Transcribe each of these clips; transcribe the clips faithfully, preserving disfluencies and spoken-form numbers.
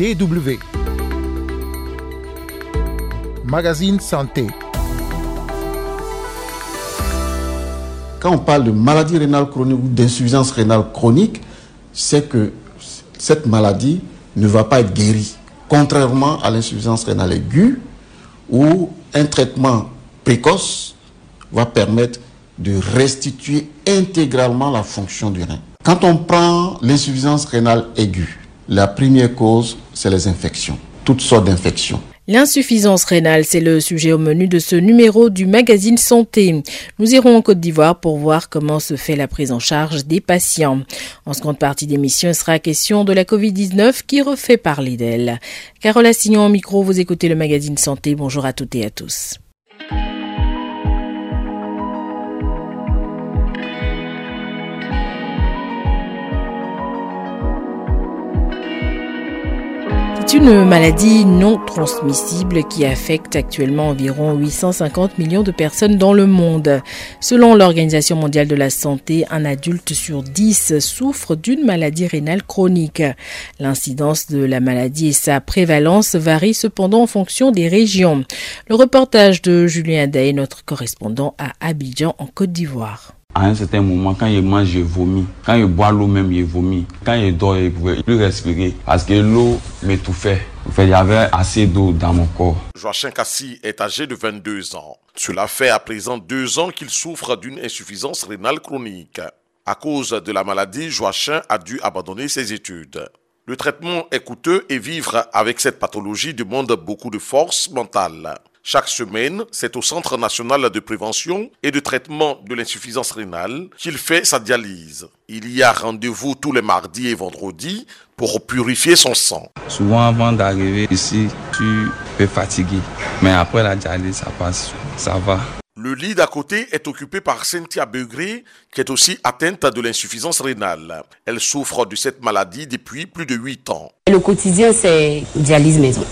D W Magazine Santé. Quand on parle de maladie rénale chronique ou d'insuffisance rénale chronique, c'est que cette maladie ne va pas être guérie. Contrairement à l'insuffisance rénale aiguë, où un traitement précoce va permettre de restituer intégralement la fonction du rein. Quand on prend l'insuffisance rénale aiguë, la première cause, c'est les infections, toutes sortes d'infections. L'insuffisance rénale, c'est le sujet au menu de ce numéro du magazine Santé. Nous irons en Côte d'Ivoire pour voir comment se fait la prise en charge des patients. En seconde partie d'émission, il sera question de la covid dix-neuf qui refait parler d'elle. Carole Assignon au micro, vous écoutez le magazine Santé. Bonjour à toutes et à tous. C'est une maladie non transmissible qui affecte actuellement environ huit cent cinquante millions de personnes dans le monde. Selon l'Organisation mondiale de la santé, un adulte sur dix souffre d'une maladie rénale chronique. L'incidence de la maladie et sa prévalence varient cependant en fonction des régions. Le reportage de Julien Daillet, notre correspondant à Abidjan en Côte d'Ivoire. À un certain moment, quand je mange, je vomis. Quand je bois l'eau même, je vomis. Quand je dors, je ne pouvais plus respirer parce que l'eau m'étouffait. Il y avait assez d'eau dans mon corps. Joachim Kassi est âgé de vingt-deux ans. Cela fait à présent deux ans qu'il souffre d'une insuffisance rénale chronique. À cause de la maladie, Joachim a dû abandonner ses études. Le traitement est coûteux et vivre avec cette pathologie demande beaucoup de force mentale. Chaque semaine, c'est au Centre national de prévention et de traitement de l'insuffisance rénale qu'il fait sa dialyse. Il y a rendez-vous tous les mardis et vendredis pour purifier son sang. Souvent, avant d'arriver ici, tu peux fatiguer, mais après la dialyse, ça passe, ça va. Le lit d'à côté est occupé par Cynthia Beugré, qui est aussi atteinte de l'insuffisance rénale. Elle souffre de cette maladie depuis plus de huit ans. Le quotidien, c'est dialyse maison.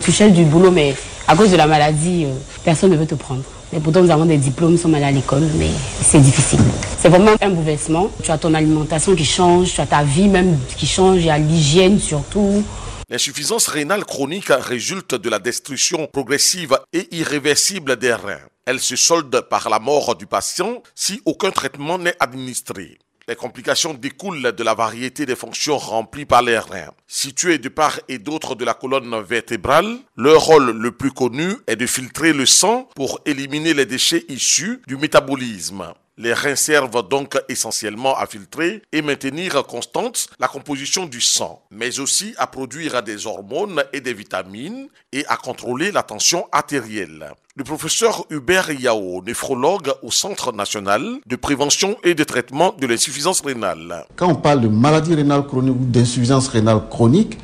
Tu cherches du boulot, mais à cause de la maladie, euh, personne ne veut te prendre. Et pourtant, nous avons des diplômes, nous sommes allés à l'école, mais c'est difficile. C'est vraiment un bouleversement. Tu as ton alimentation qui change, tu as ta vie même qui change, il y a l'hygiène surtout. L'insuffisance rénale chronique résulte de la destruction progressive et irréversible des reins. Elle se solde par la mort du patient si aucun traitement n'est administré. Les complications découlent de la variété des fonctions remplies par les reins. Situés de part et d'autre de la colonne vertébrale, leur rôle le plus connu est de filtrer le sang pour éliminer les déchets issus du métabolisme. Les reins servent donc essentiellement à filtrer et maintenir constante la composition du sang, mais aussi à produire des hormones et des vitamines et à contrôler la tension artérielle. Le professeur Hubert Yao, néphrologue au Centre national de prévention et de traitement de l'insuffisance rénale. Quand on parle de maladie rénale chronique ou d'insuffisance rénale chronique,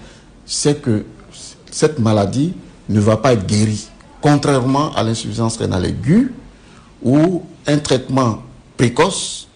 c'est que cette maladie ne va pas être guérie. Contrairement à l'insuffisance rénale aiguë, où un traitement précoce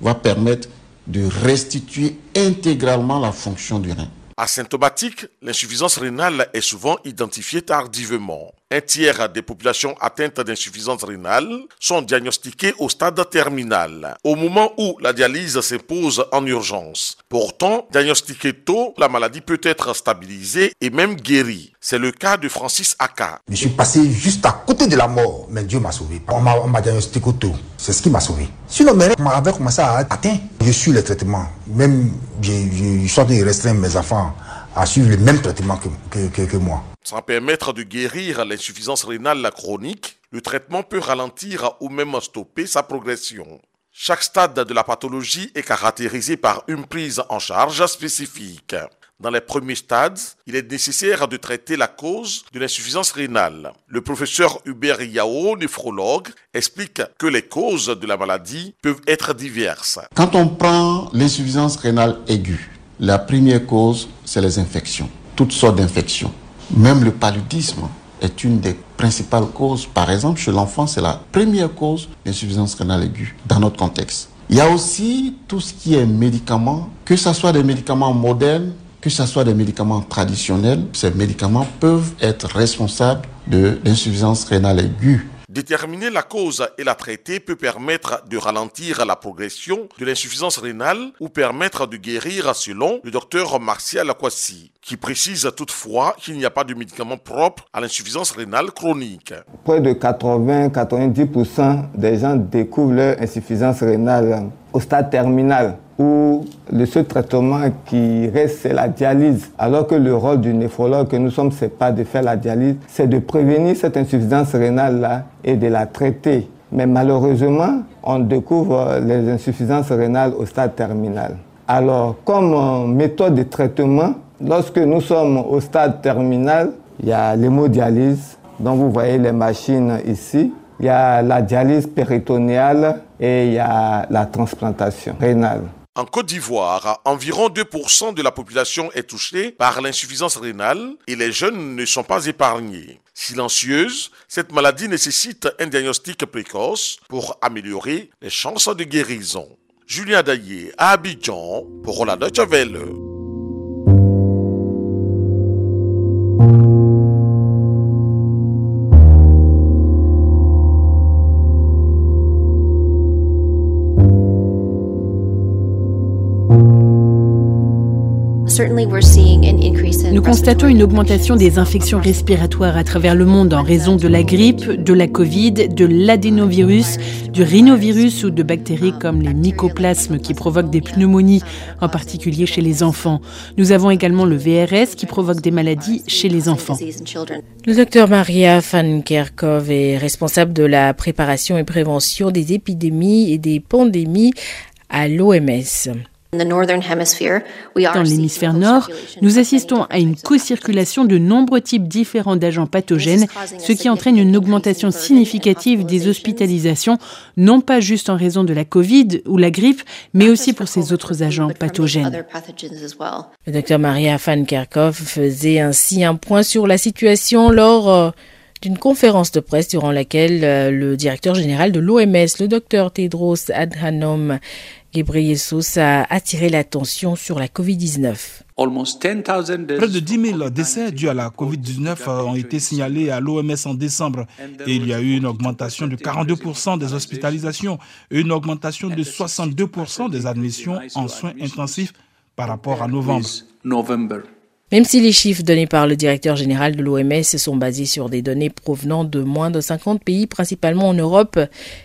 va permettre de restituer intégralement la fonction du rein. Asymptomatique, l'insuffisance rénale est souvent identifiée tardivement. Un tiers des populations atteintes d'insuffisance rénale sont diagnostiquées au stade terminal, au moment où la dialyse s'impose en urgence. Pourtant, diagnostiquée tôt, la maladie peut être stabilisée et même guérie. C'est le cas de Francis Aka. Je suis passé juste à côté de la mort, mais Dieu m'a sauvé. On m'a, on m'a diagnostiqué tôt, c'est ce qui m'a sauvé. Sinon, mes reins avaient commencé à atteindre. Je suis le traitement, même je, je, je suis en train de restreindre mes enfants à suivre le même traitement que, que, que, que moi. Sans permettre de guérir l'insuffisance rénale chronique, le traitement peut ralentir ou même stopper sa progression. Chaque stade de la pathologie est caractérisé par une prise en charge spécifique. Dans les premiers stades, il est nécessaire de traiter la cause de l'insuffisance rénale. Le professeur Hubert Yao, néphrologue, explique que les causes de la maladie peuvent être diverses. Quand on prend l'insuffisance rénale aiguë, la première cause, c'est les infections, toutes sortes d'infections. Même le paludisme est une des principales causes. Par exemple, chez l'enfant, c'est la première cause d'insuffisance rénale aiguë dans notre contexte. Il y a aussi tout ce qui est médicaments, que ce soit des médicaments modernes, que ce soit des médicaments traditionnels. Ces médicaments peuvent être responsables de l'insuffisance rénale aiguë. Déterminer la cause et la traiter peut permettre de ralentir la progression de l'insuffisance rénale ou permettre de guérir, selon le docteur Martial Akwasi, qui précise toutefois qu'il n'y a pas de médicament propre à l'insuffisance rénale chronique. Près de quatre-vingts à quatre-vingt-dix pour cent des gens découvrent leur insuffisance rénale au stade terminal, où le seul traitement qui reste, c'est la dialyse. Alors que le rôle du néphrologue que nous sommes, ce n'est pas de faire la dialyse, c'est de prévenir cette insuffisance rénale-là et de la traiter. Mais malheureusement, on découvre les insuffisances rénales au stade terminal. Alors, comme méthode de traitement, lorsque nous sommes au stade terminal, il y a l'hémodialyse, dont vous voyez les machines ici. Il y a la dialyse péritonéale et il y a la transplantation rénale. En Côte d'Ivoire, environ deux pour cent de la population est touchée par l'insuffisance rénale et les jeunes ne sont pas épargnés. Silencieuse, cette maladie nécessite un diagnostic précoce pour améliorer les chances de guérison. Julien Daillet à Abidjan pour Rolanda Tchavelle. Nous constatons une augmentation des infections respiratoires à travers le monde en raison de la grippe, de la Covid, de l'adénovirus, du rhinovirus ou de bactéries comme les mycoplasmes qui provoquent des pneumonies, en particulier chez les enfants. Nous avons également le V R S qui provoque des maladies chez les enfants. Le docteur Maria Van Kerkhove est responsable de la préparation et prévention des épidémies et des pandémies à l'O M S. Dans l'hémisphère nord, nous assistons à une co-circulation de nombreux types différents d'agents pathogènes, ce qui entraîne une augmentation significative des hospitalisations, non pas juste en raison de la Covid ou la grippe, mais aussi pour ces autres agents pathogènes. Le docteur Maria Van Kerkhove faisait ainsi un point sur la situation lors d'une conférence de presse durant laquelle le directeur général de l'O M S, le docteur Tedros Adhanom, Gabriel Sos, a attiré l'attention sur la covid dix-neuf. Près de dix mille décès dus à la covid dix-neuf ont été signalés à l'O M S en décembre et il y a eu une augmentation de quarante-deux pour cent des hospitalisations et une augmentation de soixante-deux pour cent des admissions en soins intensifs par rapport à novembre. Même si les chiffres donnés par le directeur général de l'O M S sont basés sur des données provenant de moins de cinquante pays, principalement en Europe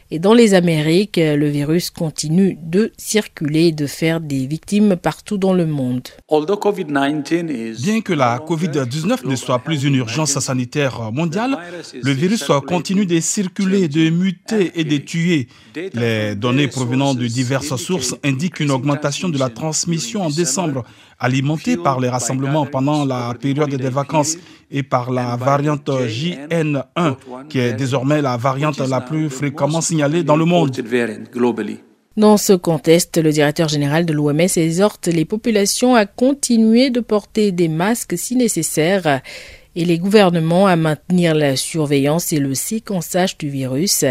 et dans les Amériques, le virus continue de circuler et de faire des victimes partout dans le monde. Bien que la covid dix-neuf ne soit plus une urgence sanitaire mondiale, le virus continue de circuler, de muter et de tuer. Les données provenant de diverses sources indiquent une augmentation de la transmission en décembre, alimentée par les rassemblements pendant la période des vacances et par la variante J N un, qui est désormais la variante la plus fréquemment signalée dans le monde. Dans ce contexte, le directeur général de l'O M S exhorte les populations à continuer de porter des masques si nécessaire et les gouvernements à maintenir la surveillance et le séquençage du virus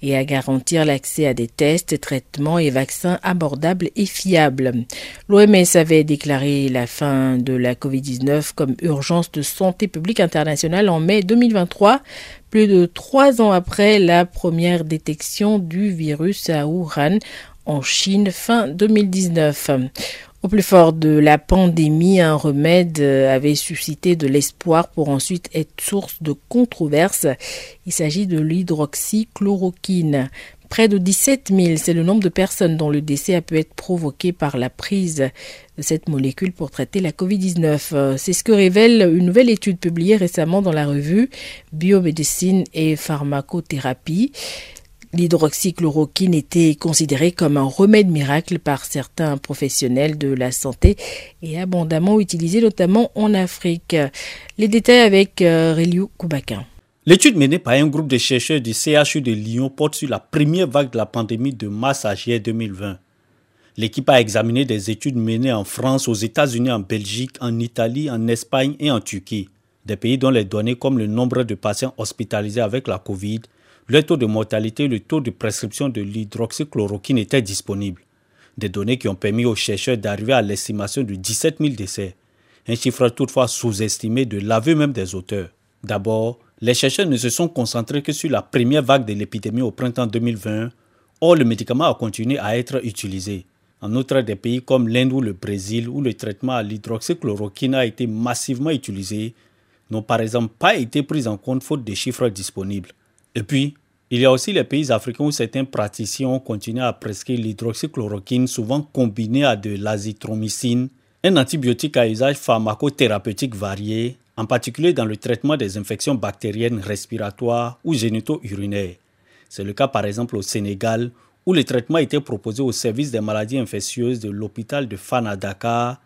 et à garantir l'accès à des tests, traitements et vaccins abordables et fiables. L'O M S avait déclaré la fin de la covid dix-neuf comme urgence de santé publique internationale en mai deux mille vingt-trois, plus de trois ans après la première détection du virus à Wuhan, en Chine, fin deux mille dix-neuf. Au plus fort de la pandémie, un remède avait suscité de l'espoir pour ensuite être source de controverses. Il s'agit de l'hydroxychloroquine. Près de dix-sept mille, c'est le nombre de personnes dont le décès a pu être provoqué par la prise de cette molécule pour traiter la covid dix-neuf. C'est ce que révèle une nouvelle étude publiée récemment dans la revue Biomédecine et Pharmacothérapie. L'hydroxychloroquine était considérée comme un remède miracle par certains professionnels de la santé et abondamment utilisée notamment en Afrique. Les détails avec euh, Reliu Koubaquin. L'étude menée par un groupe de chercheurs du C H U de Lyon porte sur la première vague de la pandémie de mars à juillet deux mille vingt. L'équipe a examiné des études menées en France, aux États-Unis, en Belgique, en Italie, en Espagne et en Turquie. Des pays dont les données comme le nombre de patients hospitalisés avec la Covid, le taux de mortalité et le taux de prescription de l'hydroxychloroquine étaient disponibles. Des données qui ont permis aux chercheurs d'arriver à l'estimation de dix-sept mille décès. Un chiffre toutefois sous-estimé de l'aveu même des auteurs. D'abord, les chercheurs ne se sont concentrés que sur la première vague de l'épidémie au printemps deux mille vingt et un, or le médicament a continué à être utilisé. En outre, des pays comme l'Inde ou le Brésil, où le traitement à l'hydroxychloroquine a été massivement utilisé, n'ont par exemple pas été pris en compte faute des chiffres disponibles. Et puis, il y a aussi les pays africains où certains praticiens ont continué à prescrire l'hydroxychloroquine, souvent combinée à de l'azithromycine, un antibiotique à usage pharmacothérapeutique varié, en particulier dans le traitement des infections bactériennes respiratoires ou génito-urinaires. C'est le cas par exemple au Sénégal, où le traitement était proposé au service des maladies infectieuses de l'hôpital de Fanadaka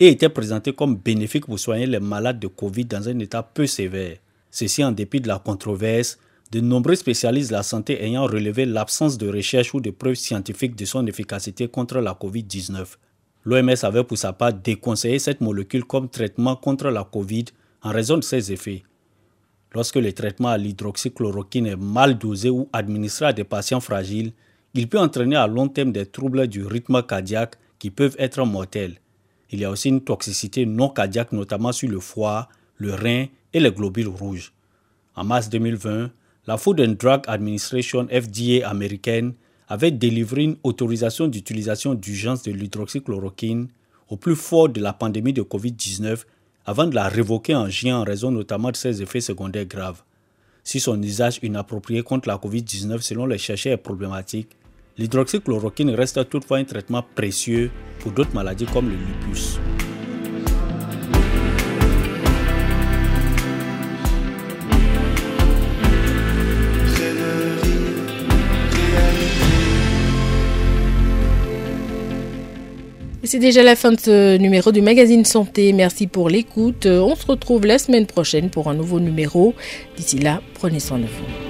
et était présenté comme bénéfique pour soigner les malades de Covid dans un état peu sévère. Ceci en dépit de la controverse, de nombreux spécialistes de la santé ayant relevé l'absence de recherche ou de preuves scientifiques de son efficacité contre la covid dix-neuf. L'O M S avait pour sa part déconseillé cette molécule comme traitement contre la Covid en raison de ses effets. Lorsque le traitement à l'hydroxychloroquine est mal dosé ou administré à des patients fragiles, il peut entraîner à long terme des troubles du rythme cardiaque qui peuvent être mortels. Il y a aussi une toxicité non cardiaque, notamment sur le foie, le rein et les globules rouges. En mars deux mille vingt, la Food and Drug Administration F D A américaine avait délivré une autorisation d'utilisation d'urgence de l'hydroxychloroquine au plus fort de la pandémie de covid dix-neuf avant de la révoquer en juin en raison notamment de ses effets secondaires graves. Si son usage inapproprié contre la covid dix-neuf selon les chercheurs est problématique, l'hydroxychloroquine reste toutefois un traitement précieux pour d'autres maladies comme le lupus. C'est déjà la fin de ce numéro du magazine Santé. Merci pour l'écoute. On se retrouve la semaine prochaine pour un nouveau numéro. D'ici là, prenez soin de vous.